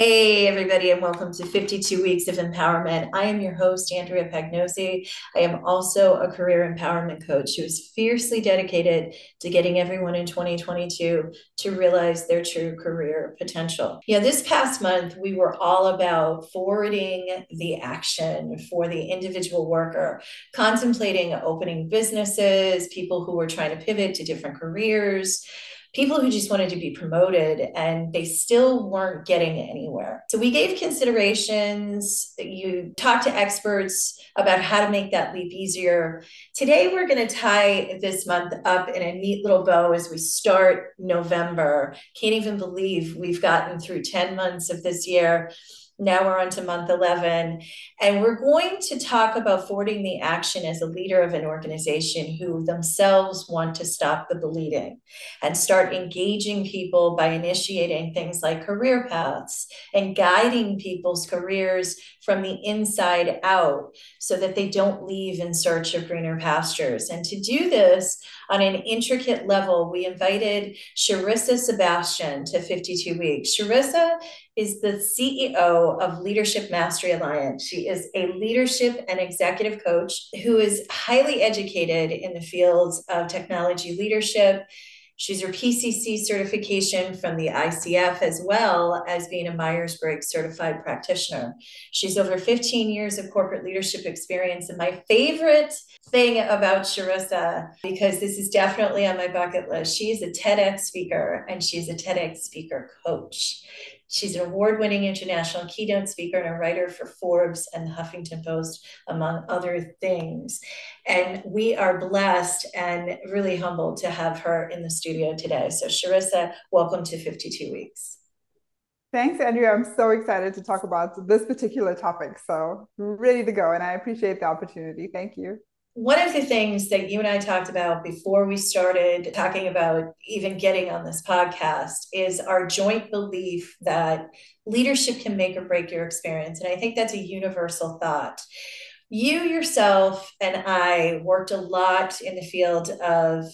Hey everybody, and welcome to 52 Weeks of Empowerment. I am your host, Andrea Pagnozzi. I am also a career empowerment coach who is fiercely dedicated to getting everyone in 2022 to realize their true career potential. You know, this past month, we were all about forwarding the action for the individual worker, contemplating opening businesses, people who were trying to pivot to different careers, people who just wanted to be promoted and they still weren't getting anywhere. So we gave considerations. You talked to experts about how to make that leap easier. Today, we're going to tie this month up in a neat little bow as we start November. Can't even believe we've gotten through 10 months of this year. Now we're on to month 11, and we're going to talk about forwarding the action as a leader of an organization who themselves want to stop the bleeding and start engaging people by initiating things like career paths and guiding people's careers from the inside out so that they don't leave in search of greener pastures. And to do this on an intricate level, we invited Sharissa Sebastian to 52 Weeks. Sharissa is the CEO of Leadership Mastery Alliance. She is a leadership and executive coach who is highly educated in the fields of technology leadership. She's her PCC certification from the ICF, as well as being a Myers-Briggs certified practitioner. She's over 15 years of corporate leadership experience. And my favorite thing about Sharissa, because this is definitely on my bucket list, she is a TEDx speaker and she's a TEDx speaker coach. She's an award-winning international keynote speaker and a writer for Forbes and the Huffington Post, among other things. And we are blessed and really humbled to have her in the studio today. So Sharissa, welcome to 52 Weeks. Thanks, Andrea. I'm so excited to talk about this particular topic. So ready to go. And I appreciate the opportunity. Thank you. One of the things that you and I talked about before we started talking about even getting on this podcast is our joint belief that leadership can make or break your experience. And I think that's a universal thought. You yourself and I worked a lot in the field of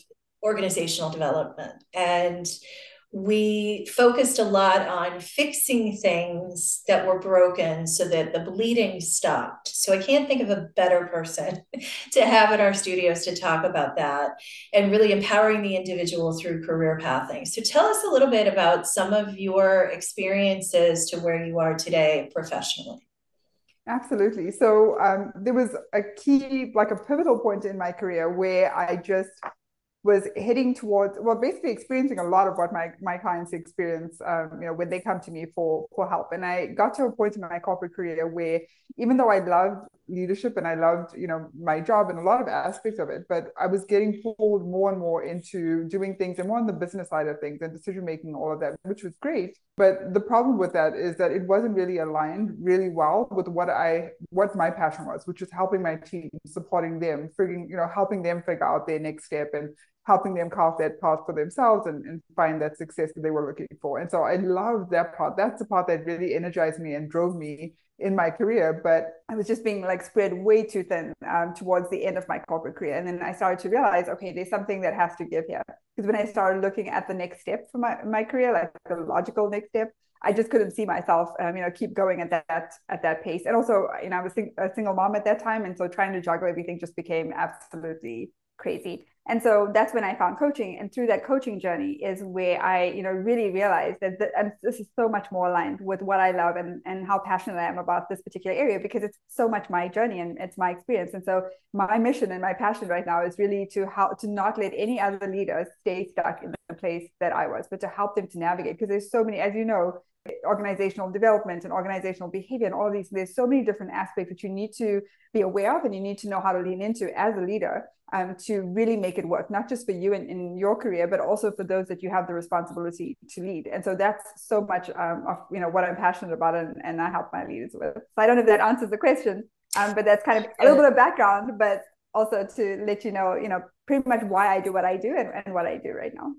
organizational development, and we focused a lot on fixing things that were broken so that the bleeding stopped. So I can't think of a better person to have in our studios to talk about that and really empowering the individual through career pathing. So tell us a little bit about some of your experiences to where you are today professionally. Absolutely. So there was a key, like a pivotal point in my career where I just was heading towards, well, basically experiencing a lot of what my clients experience, when they come to me for help. And I got to a point in my corporate career where, even though I loved leadership and I loved, my job and a lot of aspects of it, but I was getting pulled more and more into doing things and more on the business side of things and decision-making, all of that, which was great. But the problem with that is that it wasn't really aligned really well with what my passion was, which is helping my team, supporting them, helping them figure out their next step and helping them carve that path for themselves and find that success that they were looking for. And so I loved that part. That's the part that really energized me and drove me in my career, but I was just being spread way too thin towards the end of my corporate career. And then I started to realize, okay, there's something that has to give here. Because when I started looking at the next step for my career, like the logical next step, I just couldn't see myself, keep going at that pace. And also, I was a single mom at that time. And so trying to juggle everything just became absolutely crazy. And so that's when I found coaching. And through that coaching journey is where I, really realized that this is so much more aligned with what I love and how passionate I am about this particular area, because it's so much my journey and it's my experience. And so my mission and my passion right now is really to not let any other leaders stay stuck in the place that I was, but to help them to navigate. Because there's so many, as you know, organizational development and organizational behavior and all these, there's so many different aspects that you need to be aware of and you need to know how to lean into as a leader to really make it work, not just for you and in your career, but also for those that you have the responsibility to lead. And so that's so much of what I'm passionate about and I help my leaders with. So I don't know if that answers the question, but that's kind of a little bit of background, but also to let you know pretty much why I do what I do and what I do right now.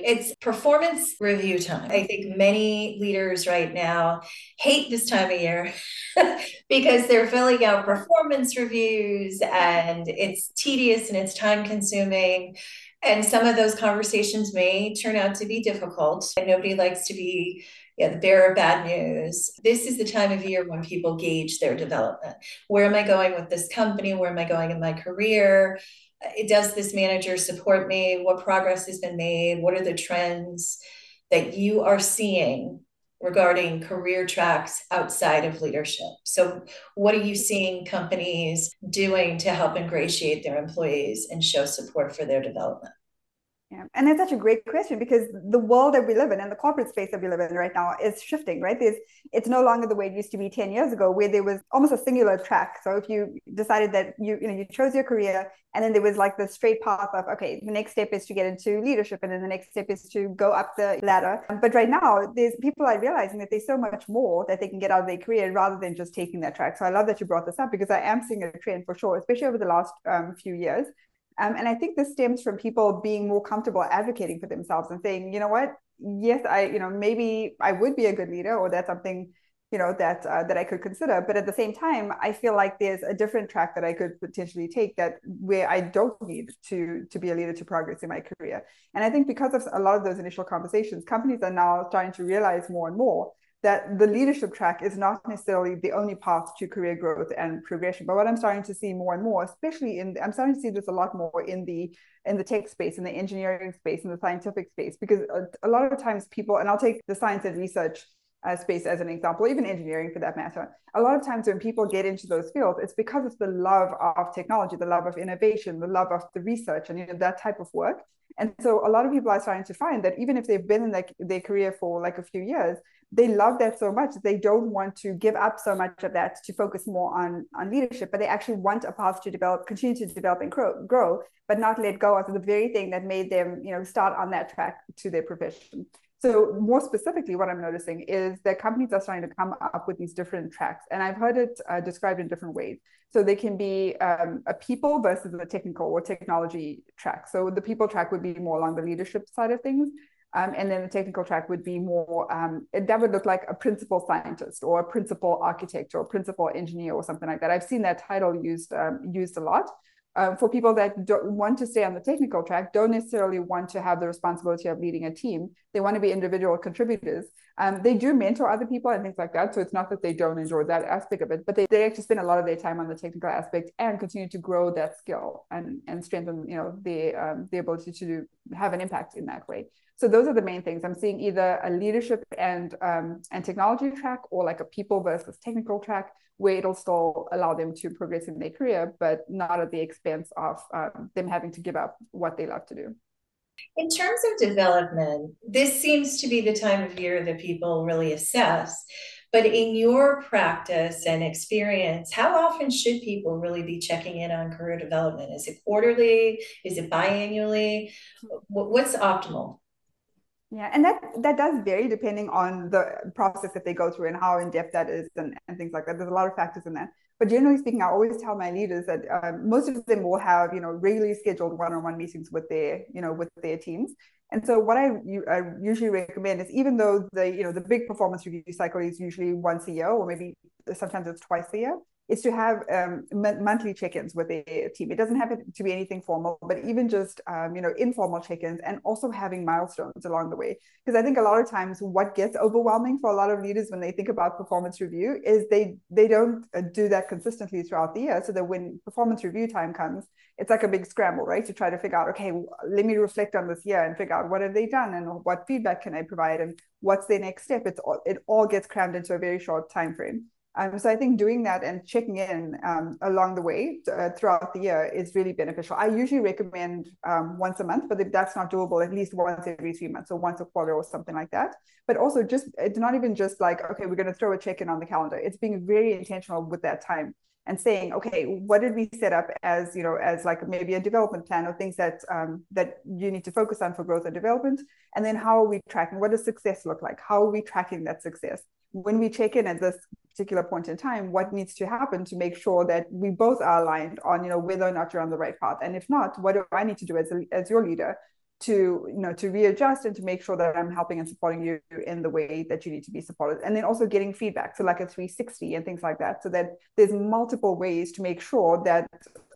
It's performance review time. I think many leaders right now hate this time of year because they're filling out performance reviews and it's tedious and it's time consuming. And some of those conversations may turn out to be difficult, and nobody likes to be the bearer of bad news. This is the time of year when people gauge their development. Where am I going with this company? Where am I going in my career? Does this manager support me? What progress has been made? What are the trends that you are seeing regarding career tracks outside of leadership? So what are you seeing companies doing to help ingratiate their employees and show support for their development? Yeah. And that's such a great question, because the world that we live in and the corporate space that we live in right now is shifting, right? It's no longer the way it used to be 10 years ago, where there was almost a singular track. So if you decided that you chose your career, and then there was like the straight path of, okay, the next step is to get into leadership, and then the next step is to go up the ladder. But right now, people are realizing that there's so much more that they can get out of their career rather than just taking that track. So I love that you brought this up, because I am seeing a trend for sure, especially over the last few years. And I think this stems from people being more comfortable advocating for themselves and saying, you know what, yes, maybe I would be a good leader, or that's something, that I could consider. But at the same time, I feel like there's a different track that I could potentially take where I don't need to be a leader to progress in my career. And I think because of a lot of those initial conversations, companies are now starting to realize more and more that the leadership track is not necessarily the only path to career growth and progression. But what I'm starting to see more and more, especially I'm starting to see this a lot more in the tech space, in the engineering space, in the scientific space, because a lot of times people, and I'll take the science and research space as an example, even engineering for that matter, a lot of times when people get into those fields, it's because of the love of technology, the love of innovation, the love of the research, and that type of work. And so a lot of people are starting to find that even if they've been in their career for like a few years, they love that so much, they don't want to give up so much of that to focus more on leadership, but they actually want a path to continue to develop and grow, but not let go of the very thing that made them, start on that track to their profession. So more specifically, what I'm noticing is that companies are starting to come up with these different tracks, and I've heard it described in different ways. So they can be a people versus a technical or technology track. So the people track would be more along the leadership side of things. And then the technical track would be more, that would look like a principal scientist or a principal architect or a principal engineer or something like that. I've seen that title used a lot for people that don't want to stay on the technical track, don't necessarily want to have the responsibility of leading a team. They want to be individual contributors. They do mentor other people and things like that. So it's not that they don't enjoy that aspect of it, but they actually spend a lot of their time on the technical aspect and continue to grow that skill and strengthen, the ability to have an impact in that way. So those are the main things. I'm seeing either a leadership and technology track, or like a people versus technical track, where it'll still allow them to progress in their career, but not at the expense of them having to give up what they love to do. In terms of development, this seems to be the time of year that people really assess. But in your practice and experience, how often should people really be checking in on career development? Is it quarterly? Is it biannually? What's optimal? Yeah, and that does vary depending on the process that they go through and how in depth that is and things like that. There's a lot of factors in that. But generally speaking, I always tell my leaders that most of them will have, regularly scheduled one-on-one meetings with their teams. And so what I usually recommend is, even though the big performance review cycle is usually once a year, or maybe sometimes it's twice a year, is to have monthly check-ins with a team. It doesn't have to be anything formal, but even just, informal check-ins, and also having milestones along the way. Because I think a lot of times what gets overwhelming for a lot of leaders when they think about performance review is they don't do that consistently throughout the year. So that when performance review time comes, it's like a big scramble, right? To try to figure out, okay, let me reflect on this year and figure out what have they done and what feedback can I provide and what's their next step. It all gets crammed into a very short time frame. So I think doing that and checking in along the way throughout the year is really beneficial. I usually recommend once a month, but if that's not doable, at least once every 3 months, or once a quarter or something like that. But also just, it's not even just like, okay, we're going to throw a check-in on the calendar. It's being very intentional with that time and saying, okay, what did we set up as, as like maybe a development plan, or things that you need to focus on for growth and development. And then how are we tracking? What does success look like? How are we tracking that success? When we check in at this particular point in time, what needs to happen to make sure that we both are aligned on, whether or not you're on the right path? And if not, what do I need to do as your leader to, to readjust and to make sure that I'm helping and supporting you in the way that you need to be supported? And then also getting feedback, so like a 360 and things like that, so that there's multiple ways to make sure that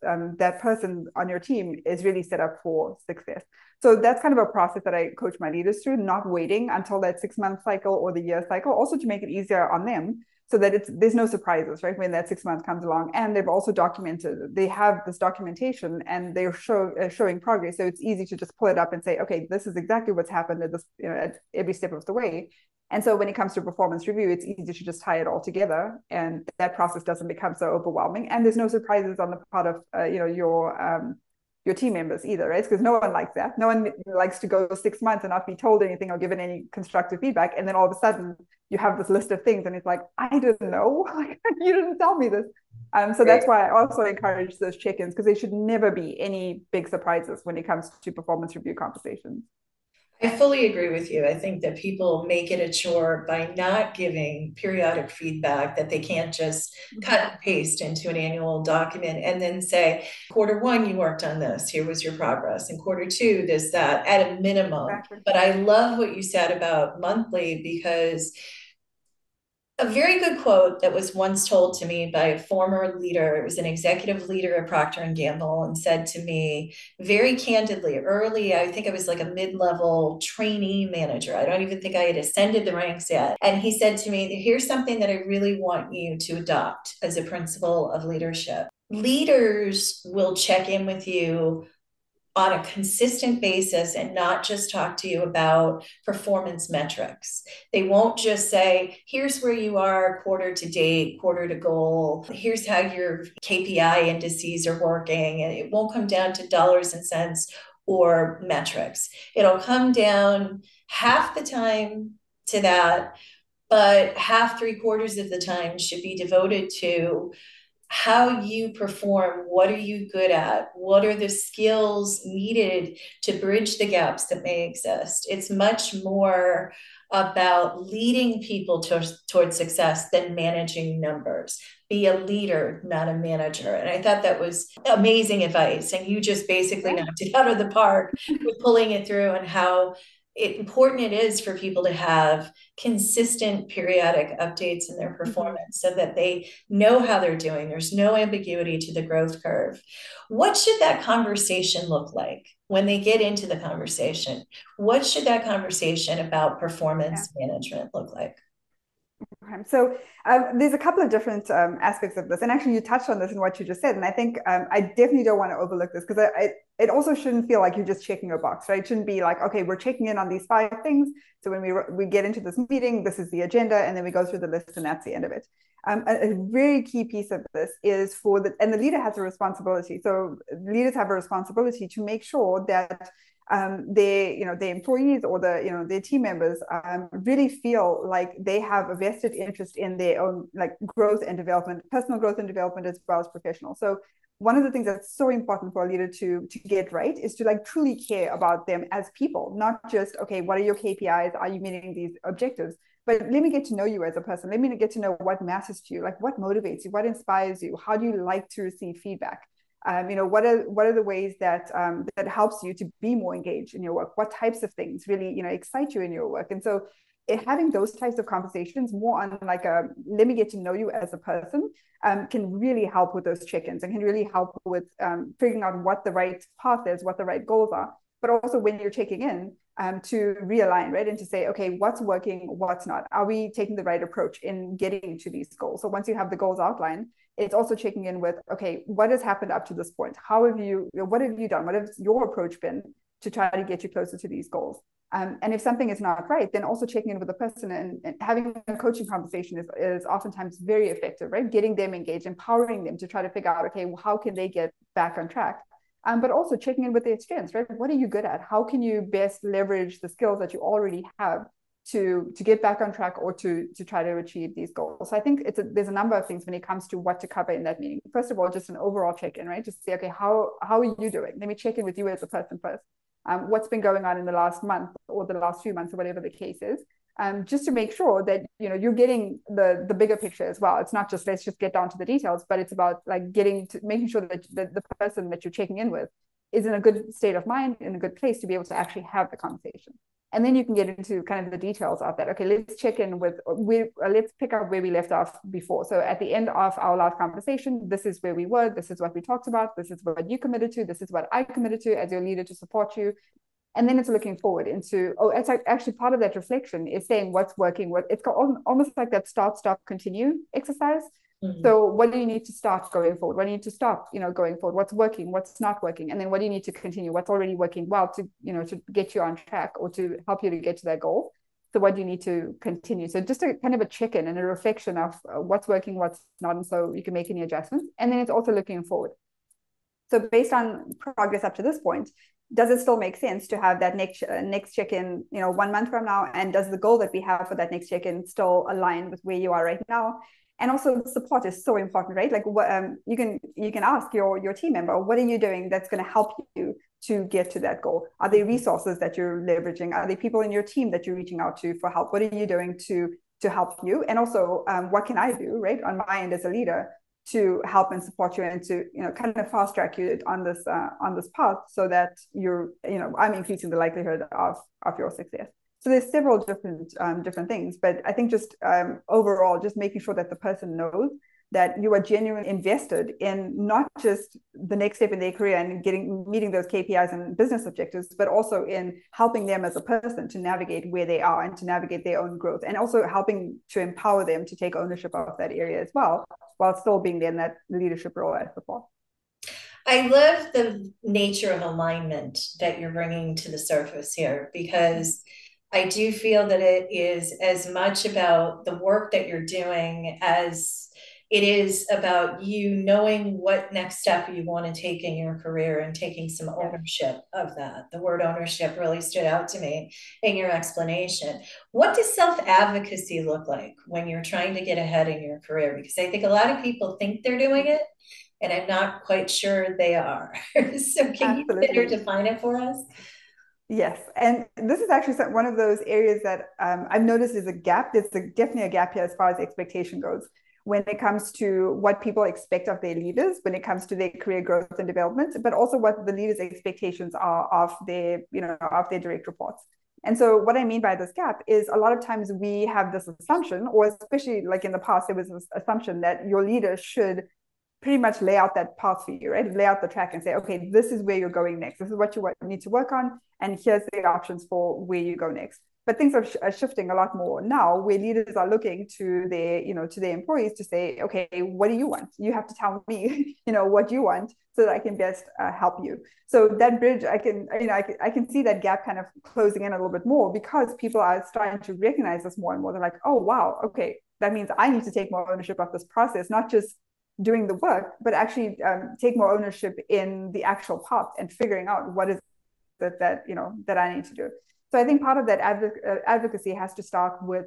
that person on your team is really set up for success. So that's kind of a process that I coach my leaders through, not waiting until that 6-month cycle or the year cycle, also to make it easier on them so that there's no surprises, right? When that 6 months comes along, and they've also documented, they have this documentation and they're showing progress. So it's easy to just pull it up and say, okay, this is exactly what's happened at this, at every step of the way. And so when it comes to performance review, it's easy to just tie it all together, and that process doesn't become so overwhelming. And there's no surprises on the part of, your team members either, right? Because no one likes that. No one likes to go 6 months and not be told anything or given any constructive feedback. And then all of a sudden you have this list of things and it's like, I didn't know, you didn't tell me this. So that's why I also encourage those check-ins, because there should never be any big surprises when it comes to performance review conversations. I fully agree with you. I think that people make it a chore by not giving periodic feedback that they can't just cut and paste into an annual document and then say, Quarter 1, you worked on this. Here was your progress. And Quarter 2, this, that, at a minimum. Exactly. But I love what you said about monthly, because a very good quote that was once told to me by a former leader, it was an executive leader at Procter & Gamble, and said to me very candidly early, I think I was like a mid-level trainee manager. I don't even think I had ascended the ranks yet. And he said to me, here's something that I really want you to adopt as a principle of leadership. Leaders will check in with you on a consistent basis and not just talk to you about performance metrics. They won't just say, here's where you are quarter to date, quarter to goal. Here's how your KPI indices are working. And it won't come down to dollars and cents or metrics. It'll come down half the time to that, but half, 3/4 of the time should be devoted to how you perform. What are you good at? What are the skills needed to bridge the gaps that may exist? It's much more about leading people toward success than managing numbers. Be a leader, not a manager. And I thought that was amazing advice. And you just basically knocked it out of the park with pulling it through, and how important it is for people to have consistent periodic updates in their performance so that they know how they're doing. There's no ambiguity to the growth curve. What should that conversation look like when they get into the conversation? What should that conversation about performance management look like? So there's a couple of different aspects of this. And actually, you touched on this in what you just said. And I think I definitely don't want to overlook this, because it also shouldn't feel like you're just checking your box, right? It shouldn't be like, okay, we're checking in on these 5 things. So when we get into this meeting, this is the agenda, and then we go through the list, and that's the end of it. A very key piece of this is and the leader has a responsibility. So leaders have a responsibility to make sure that their employees or their team members really feel like they have a vested interest in their own growth and development, personal growth and development, as well as professional. So one of the things that's so important for a leader to get right is to truly care about them as people, not just, okay, what are your KPIs? Are you meeting these objectives? But let me get to know you as a person. Let me get to know what matters to you, what motivates you, what inspires you, how do you like to receive feedback? What are the ways that that helps you to be more engaged in your work? What types of things really excite you in your work? And so having those types of conversations more on let me get to know you as a person can really help with those check-ins, and can really help with figuring out what the right path is, what the right goals are. But also when you're checking in, to realign, right? And to say, okay, what's working, what's not? Are we taking the right approach in getting to these goals? So once you have the goals outlined, it's also checking in with, okay, what has happened up to this point? What have you done? What has your approach been to try to get you closer to these goals? And if something is not right, then also checking in with the person, and having a coaching conversation is oftentimes very effective, right? Getting them engaged, empowering them to try to figure out, okay, well, how can they get back on track? But also checking in with their strengths, right? What are you good at? How can you best leverage the skills that you already have to get back on track, or to try to achieve these goals? So I think there's a number of things when it comes to what to cover in that meeting. First of all, just an overall check-in, right? Just say, okay, how are you doing? Let me check in with you as a person first. What's been going on in the last month or the last few months, or whatever the case is, just to make sure that you're getting the bigger picture as well. It's not just let's just get down to the details, but it's about making sure that the person that you're checking in with is in a good state of mind, in a good place to be able to actually have the conversation. And then you can get into kind of the details of that. Okay, let's check in with, let's pick up where we left off before. So at the end of our last conversation, this is where we were, this is what we talked about, this is what you committed to, this is what I committed to as your leader to support you. And then it's looking forward into, oh, it's like actually part of that reflection is saying what's working. It's almost like that start, stop, continue exercise. Mm-hmm. So what do you need to start going forward? What do you need to stop, going forward? What's working? What's not working? And then what do you need to continue? What's already working well to, to get you on track or to help you to get to that goal? So what do you need to continue? So just a kind of a check-in and a reflection of what's working, what's not. And so you can make any adjustments. And then it's also looking forward. So based on progress up to this point, does it still make sense to have that next check-in, 1 month from now? And does the goal that we have for that next check-in still align with where you are right now? And also support is so important, right? Like you can ask your team member, what are you doing that's going to help you to get to that goal? Are there resources that you're leveraging? Are there people in your team that you're reaching out to for help? What are you doing to help you? And also what can I do, right, on my end as a leader to help and support you and to, kind of fast track you on this path so that you're, I'm increasing the likelihood of your success. So there's several different things, but I think just overall, just making sure that the person knows that you are genuinely invested in not just the next step in their career and meeting those KPIs and business objectives, but also in helping them as a person to navigate where they are and to navigate their own growth, and also helping to empower them to take ownership of that area as well, while still being in that leadership role as support. I love the nature of alignment that you're bringing to the surface here, because I do feel that it is as much about the work that you're doing as it is about you knowing what next step you want to take in your career and taking some ownership of that. The word ownership really stood out to me in your explanation. What does self-advocacy look like when you're trying to get ahead in your career? Because I think a lot of people think they're doing it, and I'm not quite sure they are. So can Absolutely. You better define it for us? Yes. And this is actually one of those areas that I've noticed is a gap. There's definitely a gap here as far as expectation goes when it comes to what people expect of their leaders, when it comes to their career growth and development, but also what the leaders' expectations are of their, of their direct reports. And so what I mean by this gap is a lot of times we have this assumption, or especially like in the past, there was this assumption that your leader should pretty much lay out that path for you, right? Lay out the track and say, okay, this is where you're going next. This is what you need to work on. And here's the options for where you go next. But things are shifting a lot more now, where leaders are looking to their, to their employees to say, okay, what do you want? You have to tell me, what you want so that I can best help you. So that bridge, I can see that gap kind of closing in a little bit more, because people are starting to recognize this more and more. They're like, oh, wow, okay, that means I need to take more ownership of this process, not just doing the work, but actually take more ownership in the actual path and figuring out what is that I need to do. So I think part of that advocacy has to start with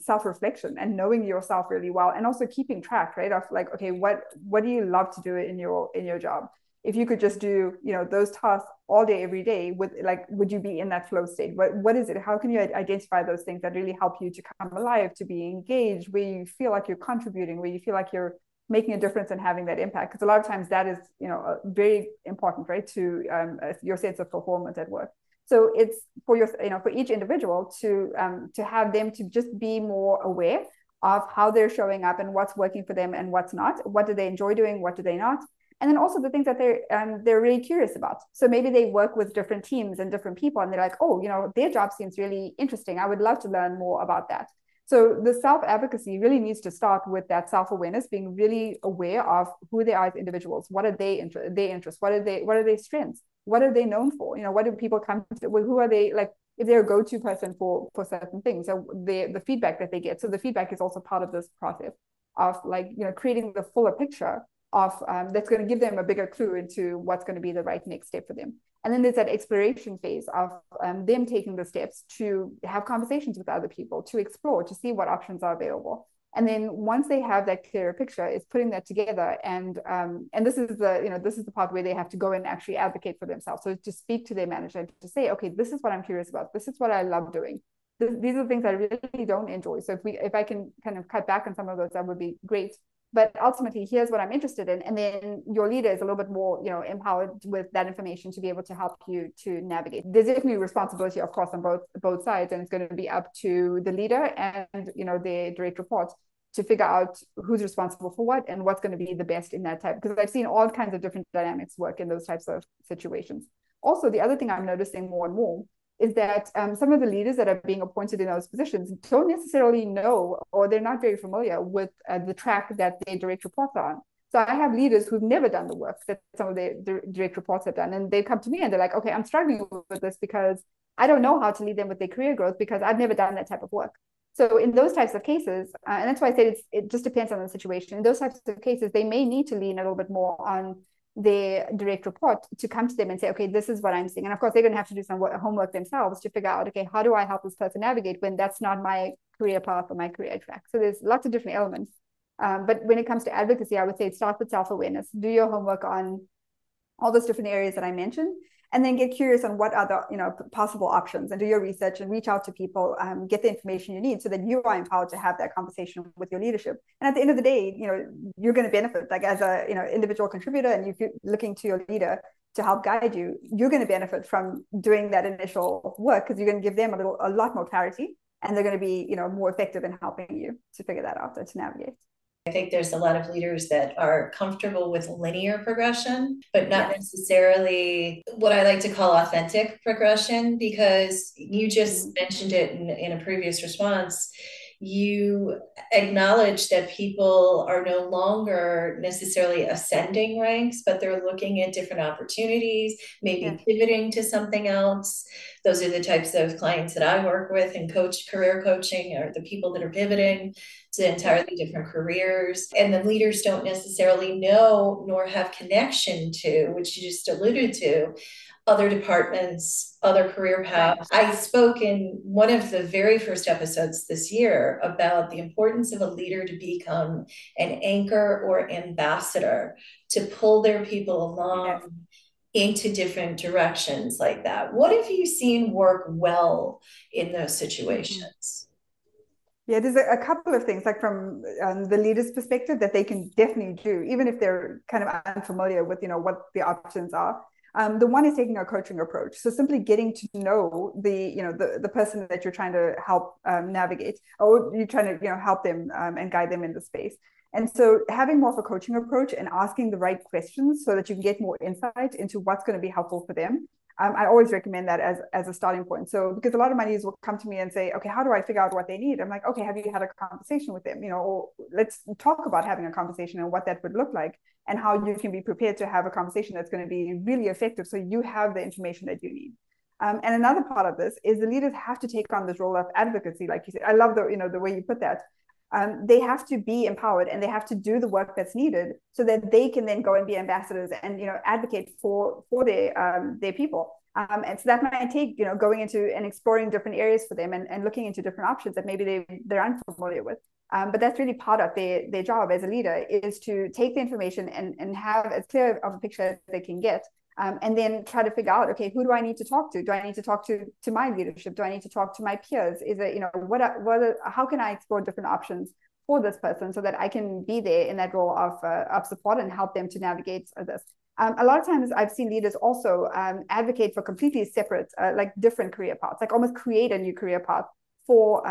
self-reflection and knowing yourself really well, and also keeping track, right, of like, okay, what do you love to do in your job? If you could just do, those tasks all day, every day, would you be in that flow state? What is it? How can you identify those things that really help you to come alive, to be engaged, where you feel like you're contributing, where you feel like you're making a difference and having that impact? Because a lot of times that is, very important, right, to your sense of performance at work. So it's for for each individual to have them to just be more aware of how they're showing up and what's working for them and what's not. What do they enjoy doing? What do they not? And then also the things that they're really curious about. So maybe they work with different teams and different people, and they're like, oh, their job seems really interesting. I would love to learn more about that. So the self-advocacy really needs to start with that self-awareness, being really aware of who they are as individuals. What are their interests? What are their strengths? What are they known for? What do people come to? Who are they? Like, if they're a go-to person for certain things, so the feedback that they get. So the feedback is also part of this process of creating the fuller picture of that's going to give them a bigger clue into what's going to be the right next step for them. And then there's that exploration phase of them taking the steps to have conversations with other people, to explore, to see what options are available. And then once they have that clearer picture, it's putting that together. And this is the part where they have to go and actually advocate for themselves. So to speak to their manager, to say, okay, this is what I'm curious about. This is what I love doing. These are the things I really don't enjoy. So if I can kind of cut back on some of those, that would be great. but ultimately here's what I'm interested in. And then your leader is a little bit more, you know, empowered with that information to be able to help you to navigate. There's definitely responsibility, of course, on both sides, and it's going to be up to the leader and, you know, their direct reports to figure out who's responsible for what and what's going to be the best in that type, because I've seen all kinds of different dynamics work in those types of situations. Also, the other thing I'm noticing more and more is that some of the leaders that are being appointed in those positions don't necessarily know, or they're not very familiar with the track that their direct reports are on. So I have leaders who've never done the work that some of their direct reports have done. And they come to me and they're like, okay, I'm struggling with this because I don't know how to lead them with their career growth because I've never done that type of work. So in those types of cases, and that's why I said it just depends on the situation. In those types of cases, they may need to lean a little bit more on their direct report to come to them and say, okay, this is what I'm seeing. And of course, they're going to have to do some homework themselves to figure out, okay, how do I help this person navigate when that's not my career path or my career track? So there's lots of different elements. But when it comes to advocacy, I would say start with self-awareness. Do your homework on all those different areas that I mentioned, and then get curious on what other, you know, possible options, and do your research and reach out to people, get the information you need so that you are empowered to have that conversation with your leadership. And at the end of the day, you know, you're going to benefit, like as a, you know, individual contributor, and you're looking to your leader to help guide you, you're going to benefit from doing that initial work because you're going to give them a lot more clarity, and they're going to be, you know, more effective in helping you to figure that out and to navigate. I think there's a lot of leaders that are comfortable with linear progression, but not necessarily what I like to call authentic progression, because you just mentioned it in a previous response. You acknowledge that people are no longer necessarily ascending ranks, but they're looking at different opportunities, maybe pivoting to something else. Those are the types of clients that I work with and coach. Career coaching are the people that are pivoting to entirely different careers. And the leaders don't necessarily know nor have connection to, which you just alluded to, other departments, other career paths. I spoke in one of the very first episodes this year about the importance of a leader to become an anchor or ambassador, to pull their people along into different directions like that. What have you seen work well in those situations? Yeah, there's a couple of things, like from the leader's perspective, that they can definitely do, even if they're kind of unfamiliar with, you know, what the options are. The one is taking a coaching approach. So simply getting to know the person that you're trying to help navigate, or you're trying to, you know, help them and guide them in the space. And so having more of a coaching approach and asking the right questions so that you can get more insight into what's going to be helpful for them. I always recommend that as a starting point. So because a lot of my leaders will come to me and say, okay, how do I figure out what they need? I'm like, okay, have you had a conversation with them? You know, or let's talk about having a conversation and what that would look like and how you can be prepared to have a conversation that's going to be really effective so you have the information that you need. And another part of this is the leaders have to take on this role of advocacy. Like you said, I love the way you put that. They have to be empowered and they have to do the work that's needed so that they can then go and be ambassadors and, you know, advocate for their people. And so that might take, you know, going into and exploring different areas for them and looking into different options that maybe they're unfamiliar with. But that's really part of their job as a leader, is to take the information and have as clear of a picture as they can get. And then try to figure out, okay, who do I need to talk to? Do I need to talk to my leadership? Do I need to talk to my peers? Is it, you know, how can I explore different options for this person so that I can be there in that role of support and help them to navigate this? A lot of times I've seen leaders also advocate for completely separate, like different career paths, like almost create a new career path for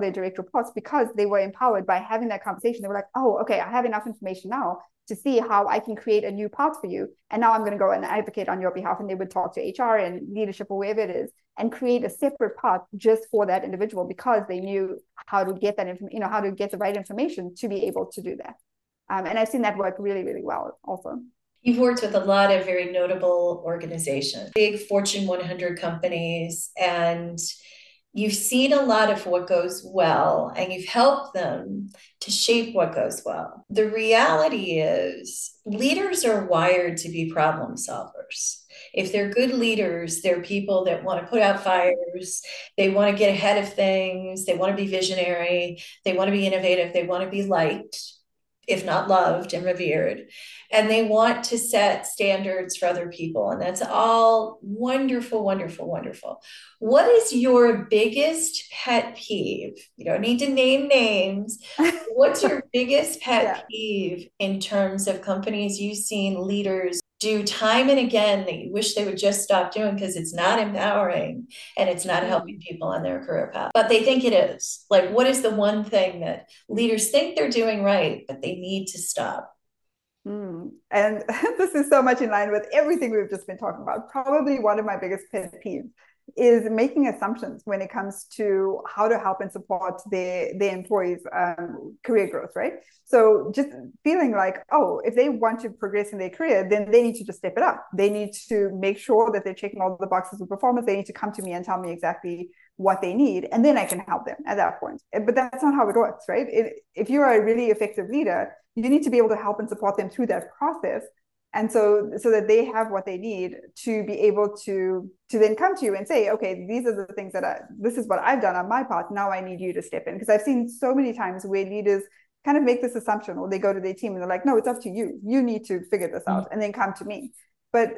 their direct reports, because they were empowered by having that conversation. They were like, oh, okay, I have enough information now to see how I can create a new path for you. And now I'm going to go and advocate on your behalf. And they would talk to HR and leadership or wherever it is and create a separate path just for that individual, because they knew how to get that information, you know, how to get the right information to be able to do that. And I've seen that work really, really well also. You've worked with a lot of very notable organizations, big Fortune 100 companies, and you've seen a lot of what goes well, and you've helped them to shape what goes well. The reality is leaders are wired to be problem solvers. If they're good leaders, they're people that want to put out fires. They want to get ahead of things. They want to be visionary. They want to be innovative. They want to be liked. if not loved and revered, and they want to set standards for other people. And that's all wonderful, wonderful, wonderful. What is your biggest pet peeve? You don't need to name names. What's your biggest pet peeve in terms of companies you've seen leaders do time and again that you wish they would just stop doing because it's not empowering and it's not helping people on their career path, but they think it is? Like, what is the one thing that leaders think they're doing right, but they need to stop? And this is so much in line with everything we've just been talking about. Probably one of my biggest pet peeves is making assumptions when it comes to how to help and support their employees' career growth, right? So just feeling like, oh, if they want to progress in their career, then they need to just step it up. They need to make sure that they're checking all the boxes of performance. They need to come to me and tell me exactly what they need, and then I can help them at that point. But that's not how it works, right? If you are a really effective leader, you need to be able to help and support them through that process. And so that they have what they need to be able to then come to you and say, okay, these are the things this is what I've done on my part. Now I need you to step in. Because I've seen so many times where leaders kind of make this assumption, or they go to their team and they're like, no, it's up to you. You need to figure this out and then come to me. But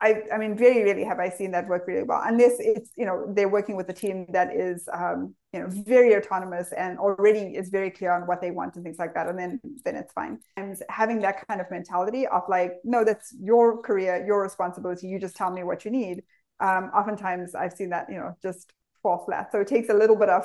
I mean, very rarely have I seen that work really well, unless it's, they're working with a team that is, very autonomous and already is very clear on what they want and things like that. And then it's fine. And having that kind of mentality of like, no, that's your career, your responsibility. You just tell me what you need. Oftentimes I've seen that, just fall flat. So it takes a little bit of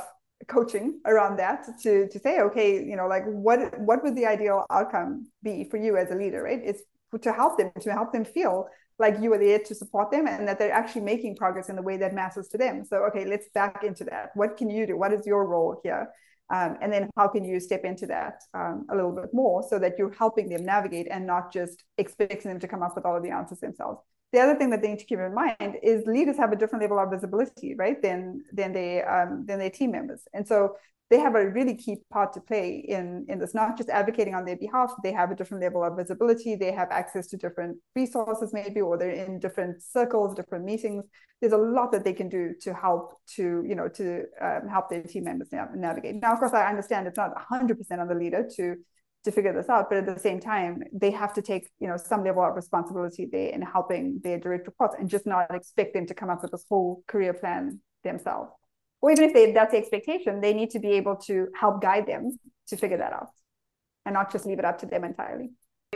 coaching around that to say, okay, what would the ideal outcome be for you as a leader, right? It's to help them feel like you are there to support them and that they're actually making progress in the way that matters to them. So, okay, let's back into that. What can you do? What is your role here? And then how can you step into that a little bit more so that you're helping them navigate and not just expecting them to come up with all of the answers themselves? The other thing that they need to keep in mind is leaders have a different level of visibility, right, than their team members. And so they have a really key part to play in this, not just advocating on their behalf. They have a different level of visibility. They have access to different resources maybe, or they're in different circles, different meetings. There's a lot that they can do to help help their team members navigate. Now, of course, I understand it's not 100% on the leader to figure this out, but at the same time, they have to take, some level of responsibility there in helping their direct reports and just not expect them to come up with this whole career plan themselves. Or even if that's the expectation, they need to be able to help guide them to figure that out and not just leave it up to them entirely.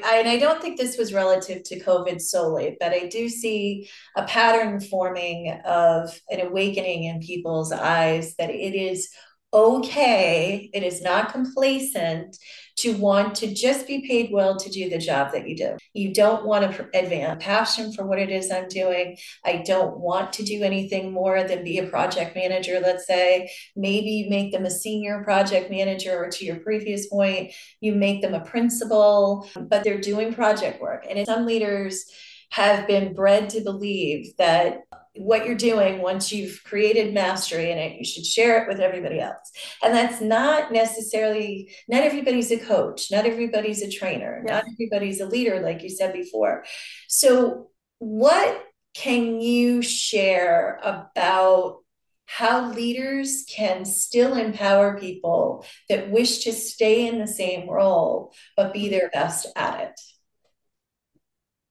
And I don't think this was relative to COVID solely, but I do see a pattern forming of an awakening in people's eyes that it is okay, it is not complacent to want to just be paid well to do the job that you do. You don't want to advance passion for what it is I'm doing. I don't want to do anything more than be a project manager, let's say. Maybe you make them a senior project manager, or to your previous point, you make them a principal, but they're doing project work. And some leaders have been bred to believe that what you're doing, once you've created mastery in it, you should share it with everybody else. And that's not necessarily, not everybody's a coach, not everybody's a trainer, not everybody's a leader, like you said before. So what can you share about how leaders can still empower people that wish to stay in the same role, but be their best at it?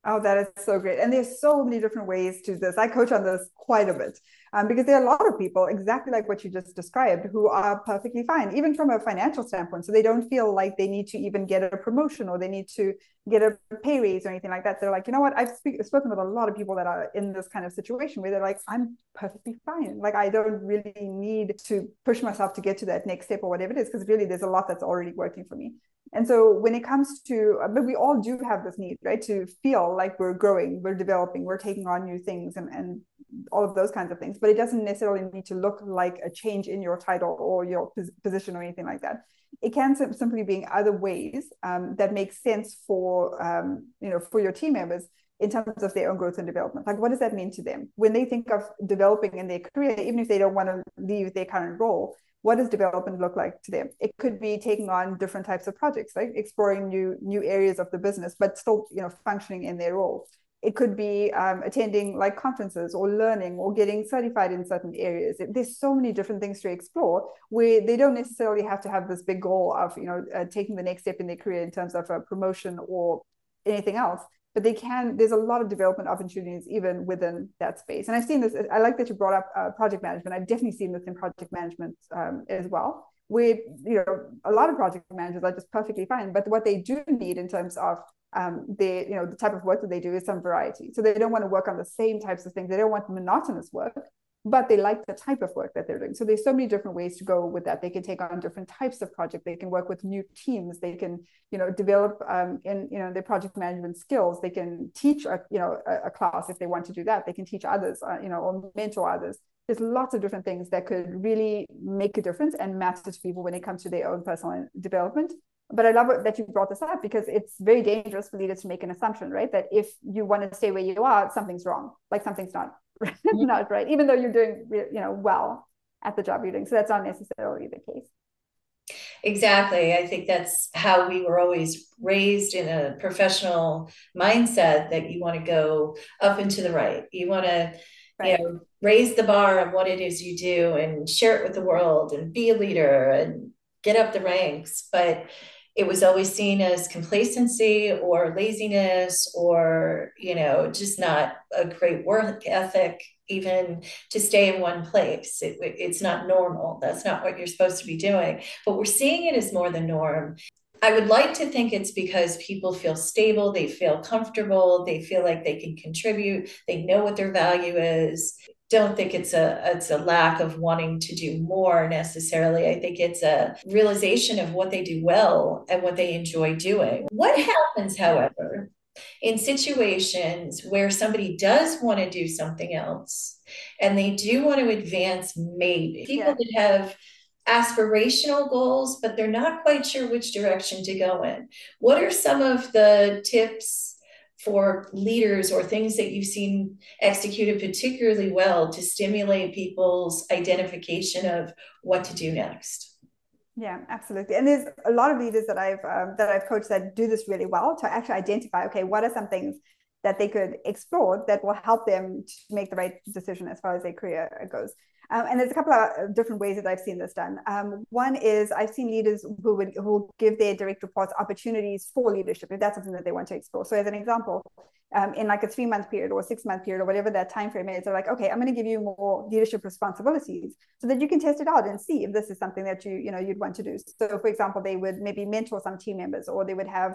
Oh, that is so great. And there's so many different ways to this. I coach on this quite a bit because there are a lot of people, exactly like what you just described, who are perfectly fine, even from a financial standpoint. So they don't feel like they need to even get a promotion or they need to get a pay raise or anything like that. They're like, you know what? I've spoken with a lot of people that are in this kind of situation where they're like, I'm perfectly fine. Like, I don't really need to push myself to get to that next step or whatever it is, because really there's a lot that's already working for me. And so when it comes to, but we all do have this need, right, to feel like we're growing, we're developing, we're taking on new things and all of those kinds of things. But it doesn't necessarily need to look like a change in your title or your position or anything like that. It can simply be in other ways that make sense for your team members in terms of their own growth and development. Like, what does that mean to them? When they think of developing in their career, even if they don't want to leave their current role, what does development look like to them? It could be taking on different types of projects, like exploring new areas of the business, but still, functioning in their role. It could be attending like conferences or learning or getting certified in certain areas. There's so many different things to explore where they don't necessarily have to have this big goal of, you know, taking the next step in their career in terms of a promotion or anything else. But they can, there's a lot of development opportunities even within that space. And I've seen this, I like that you brought up project management. I've definitely seen this in project management as well, where, you know, a lot of project managers are just perfectly fine, but what they do need in terms of they, you know, the type of work that they do is some variety. So they don't want to work on the same types of things. They don't want monotonous work, but they like the type of work that they're doing. So there's so many different ways to go with that. They can take on different types of projects. They can work with new teams. They can, you know, develop in, you know, their project management skills. They can teach, a class if they want to do that. They can teach others, you know, or mentor others. There's lots of different things that could really make a difference and matter to people when it comes to their own personal development. But I love that you brought this up, because it's very dangerous for leaders to make an assumption, right? That if you want to stay where you are, something's wrong, like something's not, right? Mm-hmm. Not right, even though you're doing, you know, well at the job you're doing. So that's not necessarily the case. Exactly. I think that's how we were always raised, in a professional mindset that you want to go up and to the right. You want to, you know, raise the bar on what it is you do and share it with the world and be a leader and get up the ranks. But it was always seen as complacency or laziness, or, you know, just not a great work ethic, even to stay in one place. It's not normal. That's not what you're supposed to be doing. But we're seeing it as more the norm. I would like to think it's because people feel stable, they feel comfortable, they feel like they can contribute, they know what their value is. Don't think it's a lack of wanting to do more necessarily. I think it's a realization of what they do well and what they enjoy doing. What happens, however, in situations where somebody does want to do something else and they do want to advance, maybe people that have aspirational goals, but they're not quite sure which direction to go in. What are some of the tips for leaders or things that you've seen executed particularly well to stimulate people's identification of what to do next? Yeah, absolutely. And there's a lot of leaders that I've coached that do this really well, to actually identify, okay, what are some things that they could explore that will help them to make the right decision as far as their career goes. And there's a couple of different ways that I've seen this done. One is I've seen leaders who will give their direct reports opportunities for leadership, if that's something that they want to explore. So as an example, in like a 3-month period or a 6-month period or whatever that time frame is, they're like, okay, I'm going to give you more leadership responsibilities so that you can test it out and see if this is something that you'd want to do. So for example, they would maybe mentor some team members, or they would have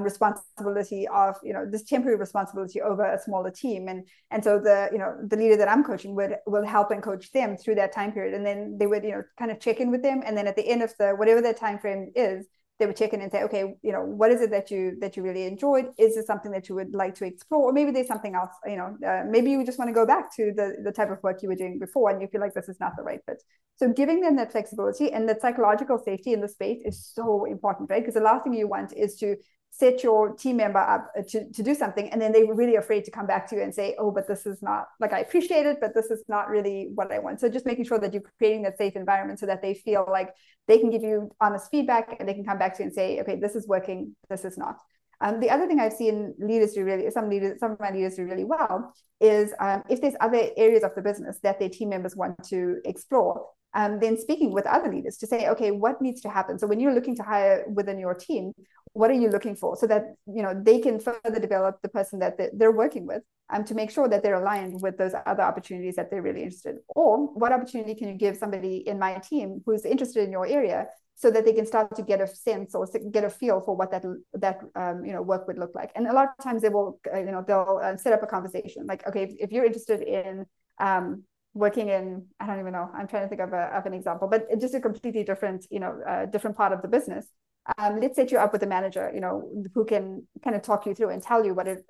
responsibility of, you know, this temporary responsibility over a smaller team. And so the leader that I'm coaching will help and coach them through that time period. And then they would, you know, kind of check in with them. And then at the end of whatever that time frame is, they would check in and say, okay, you know, what is it that you really enjoyed? Is this something that you would like to explore? Or maybe there's something else, you know, maybe you just want to go back to the type of work you were doing before, and you feel like this is not the right fit. So giving them that flexibility and that psychological safety in the space is so important, right? Because the last thing you want is to set your team member up to do something, and then they were really afraid to come back to you and say, oh, but this is not, like, I appreciate it, but this is not really what I want. So just making sure that you're creating that safe environment so that they feel like they can give you honest feedback, and they can come back to you and say, okay, this is working, this is not. The other thing I've seen some of my leaders do really well is if there's other areas of the business that their team members want to explore, then speaking with other leaders to say, okay, what needs to happen? So when you're looking to hire within your team, what are you looking for? So that, you know, they can further develop the person that they're working with, to make sure that they're aligned with those other opportunities that they're really interested in. Or what opportunity can you give somebody in my team who's interested in your area, so that they can start to get a sense or get a feel for what that work would look like. And a lot of times they will, they'll set up a conversation like, okay, if you're interested in working in, I don't even know, I'm trying to think of an example, but just a completely different, different part of the business. Let's set you up with a manager, you know, who can kind of talk you through and tell you what it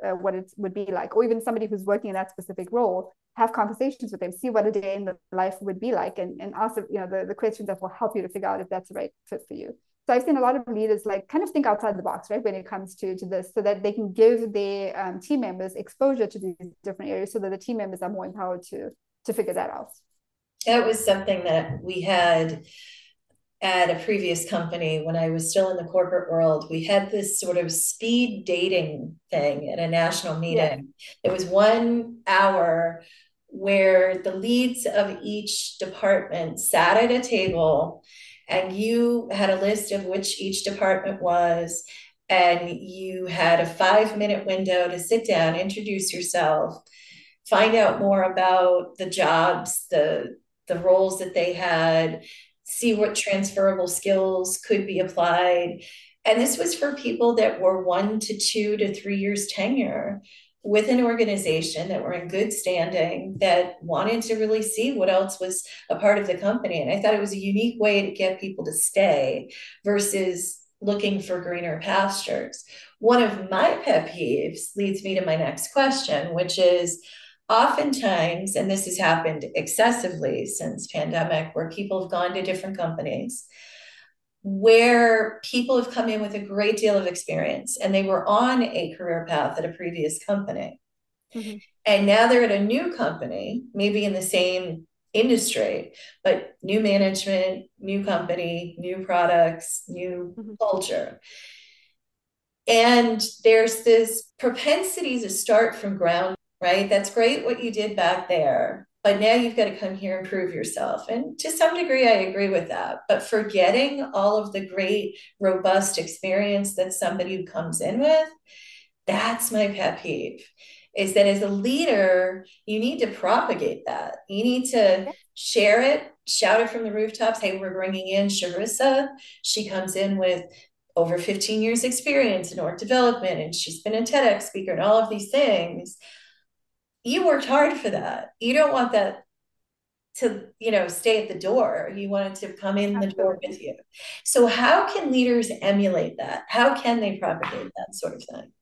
would be like, or even somebody who's working in that specific role, have conversations with them, see what a day in the life would be like, and ask, you know, the questions that will help you to figure out if that's the right fit for you. So I've seen a lot of leaders like kind of think outside the box, right, when it comes to this, so that they can give their team members exposure to these different areas, so that the team members are more empowered to figure that out. That was something that we had at a previous company when I was still in the corporate world, we had this sort of speed dating thing at a national meeting. Yeah. It was 1 hour where the leads of each department sat at a table and you had a list of which each department was, and you had a 5-minute window to sit down, introduce yourself, find out more about the jobs, the roles that they had, see what transferable skills could be applied. And this was for people that were 1 to 2 to 3 years tenure with an organization, that were in good standing, that wanted to really see what else was a part of the company. And I thought it was a unique way to get people to stay versus looking for greener pastures. One of my pet peeves leads me to my next question, which is, oftentimes, and this has happened excessively since pandemic, where people have gone to different companies, where people have come in with a great deal of experience and they were on a career path at a previous company. Mm-hmm. And now they're at a new company, maybe in the same industry, but new management, new company, new products, new mm-hmm. culture. And there's this propensity to start from ground. Right? That's great what you did back there, but now you've got to come here and prove yourself. And to some degree, I agree with that, but forgetting all of the great, robust experience that somebody who comes in with, that's my pet peeve, is that as a leader, you need to propagate that. You need to share it, shout it from the rooftops. Hey, we're bringing in Sharissa. She comes in with over 15 years experience in org development, and she's been a TEDx speaker and all of these things. You worked hard for that. You don't want that to, stay at the door. You want it to come in the door with you. So how can leaders emulate that? How can they propagate that sort of thing?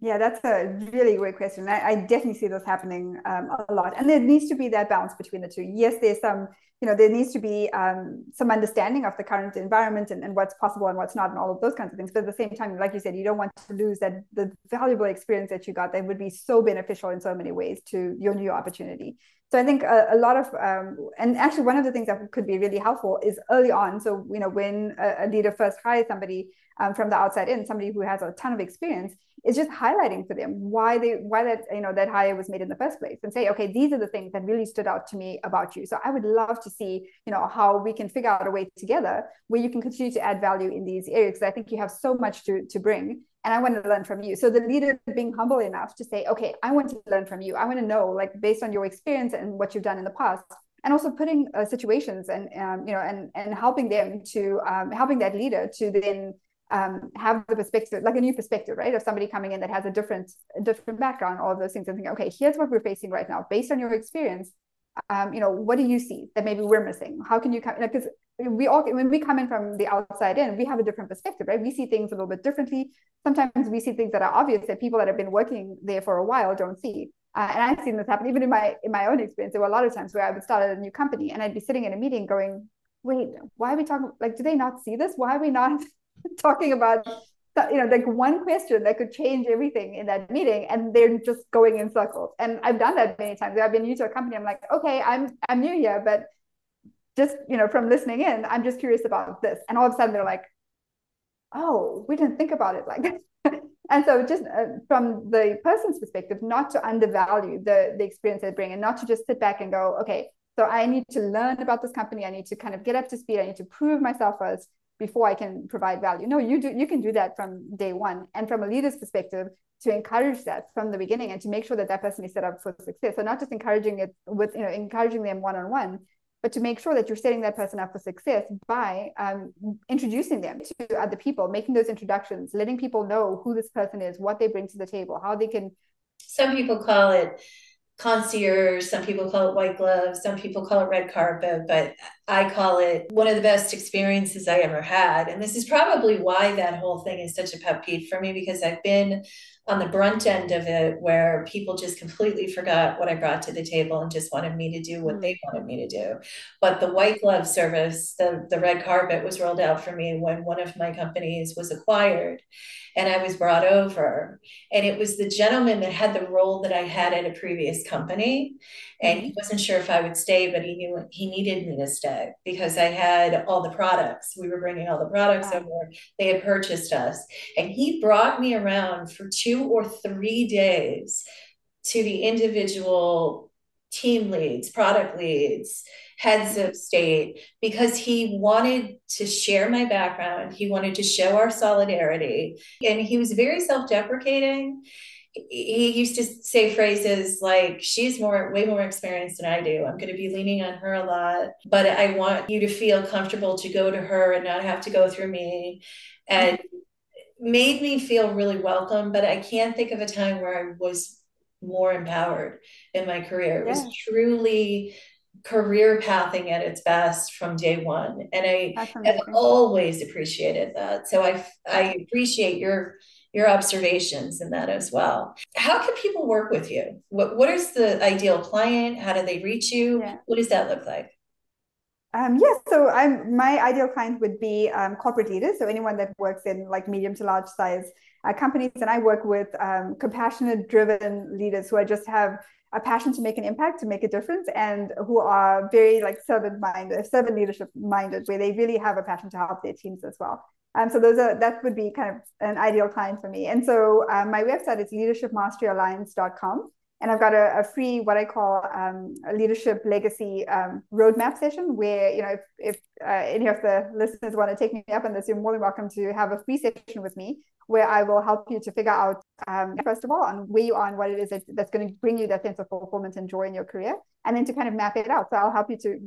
Yeah, that's a really great question. I definitely see this happening a lot. And there needs to be that balance between the two. Yes, there's some, there needs to be some understanding of the current environment and what's possible and what's not and all of those kinds of things. But at the same time, like you said, you don't want to lose the valuable experience that you got that would be so beneficial in so many ways to your new opportunity. So I think a lot of, and actually one of the things that could be really helpful is early on. So, when a leader first hires somebody from the outside in, somebody who has a ton of experience, is just highlighting for them why that hire was made in the first place, and say, okay, these are the things that really stood out to me about you. So I would love to see, how we can figure out a way together where you can continue to add value in these areas. Because I think you have so much to bring. And I want to learn from you. So the leader being humble enough to say, okay, I want to learn from you. I want to know, based on your experience and what you've done in the past, and also putting situations and, and helping them to, helping that leader to then have the perspective, a new perspective, right? Of somebody coming in that has a different background, all of those things, and thinking, okay, here's what we're facing right now. Based on your experience, what do you see that maybe we're missing? How can you come? Because we all, when we come in from the outside in, we have a different perspective, right? We see things a little bit differently. Sometimes we see things that are obvious that people that have been working there for a while don't see. And I've seen this happen even in my own experience. There were a lot of times where I would start at a new company and I'd be sitting in a meeting going, wait, why are we talking? Do they not see this? Why are we not talking about, one question that could change everything in that meeting, and they're just going in circles. And I've done that many times. I've been new to a company. I'm like, okay, I'm new here, but just, from listening in, I'm just curious about this. And all of a sudden they're like, oh, we didn't think about it like that. And so just from the person's perspective, not to undervalue the experience they bring, and not to just sit back and go, okay, so I need to learn about this company. I need to kind of get up to speed. I need to prove myself first before I can provide value. No, you can do that from day one. And from a leader's perspective, to encourage that from the beginning and to make sure that that person is set up for success. So not just encouraging it with, encouraging them one-on-one, but to make sure that you're setting that person up for success by introducing them to other people, making those introductions, letting people know who this person is, what they bring to the table, how they can. Some people call it concierge, some people call it white glove, some people call it red carpet, but I call it one of the best experiences I ever had. And this is probably why that whole thing is such a pet peeve for me, because I've been on the brunt end of it, where people just completely forgot what I brought to the table and just wanted me to do what they wanted me to do. But the white glove service, the red carpet was rolled out for me when one of my companies was acquired and I was brought over. And it was the gentleman that had the role that I had at a previous his company, and he wasn't sure if I would stay, but he knew he needed me to stay because I had all the products. We were bringing all the products over. They had purchased us, and he brought me around for 2 or 3 days to the individual team leads, product leads, heads of state, because he wanted to share my background. He wanted to show our solidarity. And he was very self-deprecating. He used to say phrases like, she's way more experienced than I do. I'm going to be leaning on her a lot, but I want you to feel comfortable to go to her and not have to go through me. And made me feel really welcome, but I can't think of a time where I was more empowered in my career. It was truly career pathing at its best from day one. And I have always appreciated that. So I appreciate your observations in that as well. How can people work with you? What is the ideal client? How do they reach you? Yeah. What does that look like? So my ideal client would be corporate leaders. So anyone that works in like medium to large size companies. And I work with compassionate driven leaders who have a passion to make an impact, to make a difference, and who are very like servant leadership minded, where they really have a passion to help their teams as well. So that would be kind of an ideal client for me. And so my website is leadershipmasteryalliance.com. And I've got a free, what I call a leadership legacy roadmap session where, if any of the listeners want to take me up on this, you're more than welcome to have a free session with me where I will help you to figure out, first of all, on where you are and what it is that's going to bring you that sense of fulfillment and joy in your career, and then to kind of map it out. So I'll help you to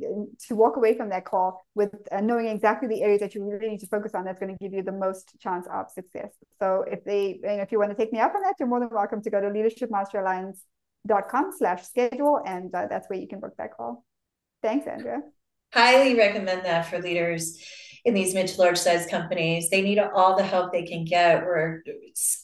walk away from that call with knowing exactly the areas that you really need to focus on that's going to give you the most chance of success. So if you want to take me up on that, you're more than welcome to go to leadershipmasteryalliance.com/schedule, and that's where you can book that call. Thanks, Andrea. Highly recommend that for leaders in these mid to large size companies. They need all the help they can get. We're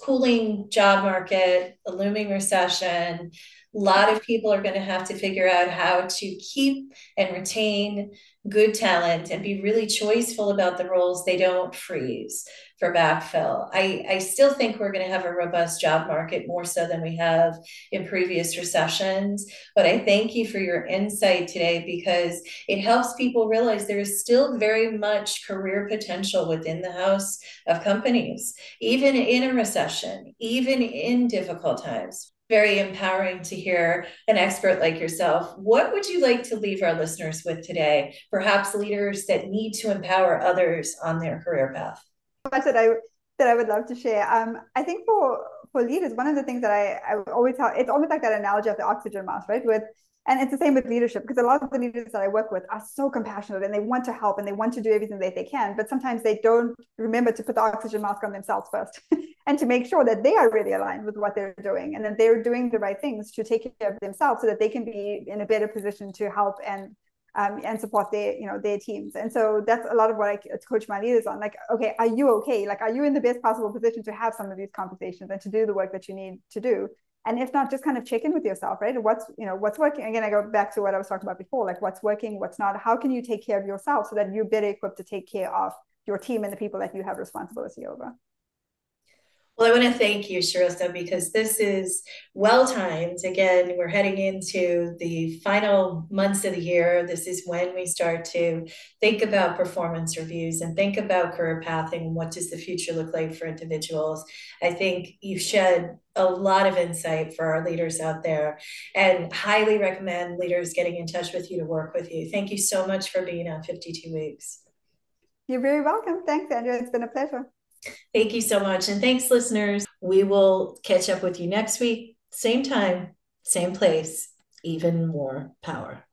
cooling job market, a looming recession. A lot of people are going to have to figure out how to keep and retain good talent and be really choiceful about the roles they don't freeze for backfill. I still think we're going to have a robust job market, more so than we have in previous recessions. But I thank you for your insight today, because it helps people realize there is still very much career potential within the house of companies, even in a recession, even in difficult times. Very empowering to hear an expert like yourself. What would you like to leave our listeners with today? Perhaps leaders that need to empower others on their career path. That I would love to share. I think for leaders, one of the things that I always tell, it's almost like that analogy of the oxygen mask, right? And it's the same with leadership, because a lot of the leaders that I work with are so compassionate and they want to help and they want to do everything that they can, but sometimes they don't remember to put the oxygen mask on themselves first and to make sure that they are really aligned with what they're doing and that they're doing the right things to take care of themselves so that they can be in a better position to help and support their teams. And so that's a lot of what I coach my leaders on. Like, okay, are you okay? Like, are you in the best possible position to have some of these conversations and to do the work that you need to do? And if not, just kind of check in with yourself, right? What's working? Again, I go back to what I was talking about before, like what's working, what's not, how can you take care of yourself so that you're better equipped to take care of your team and the people that you have responsibility over? Well, I want to thank you, Sharissa, because this is well-timed. Again, we're heading into the final months of the year. This is when we start to think about performance reviews and think about career pathing and what does the future look like for individuals. I think you've shed a lot of insight for our leaders out there, and highly recommend leaders getting in touch with you to work with you. Thank you so much for being on 52 Weeks. You're very welcome. Thanks, Andrea. It's been a pleasure. Thank you so much. And thanks, listeners. We will catch up with you next week. Same time, same place, even more power.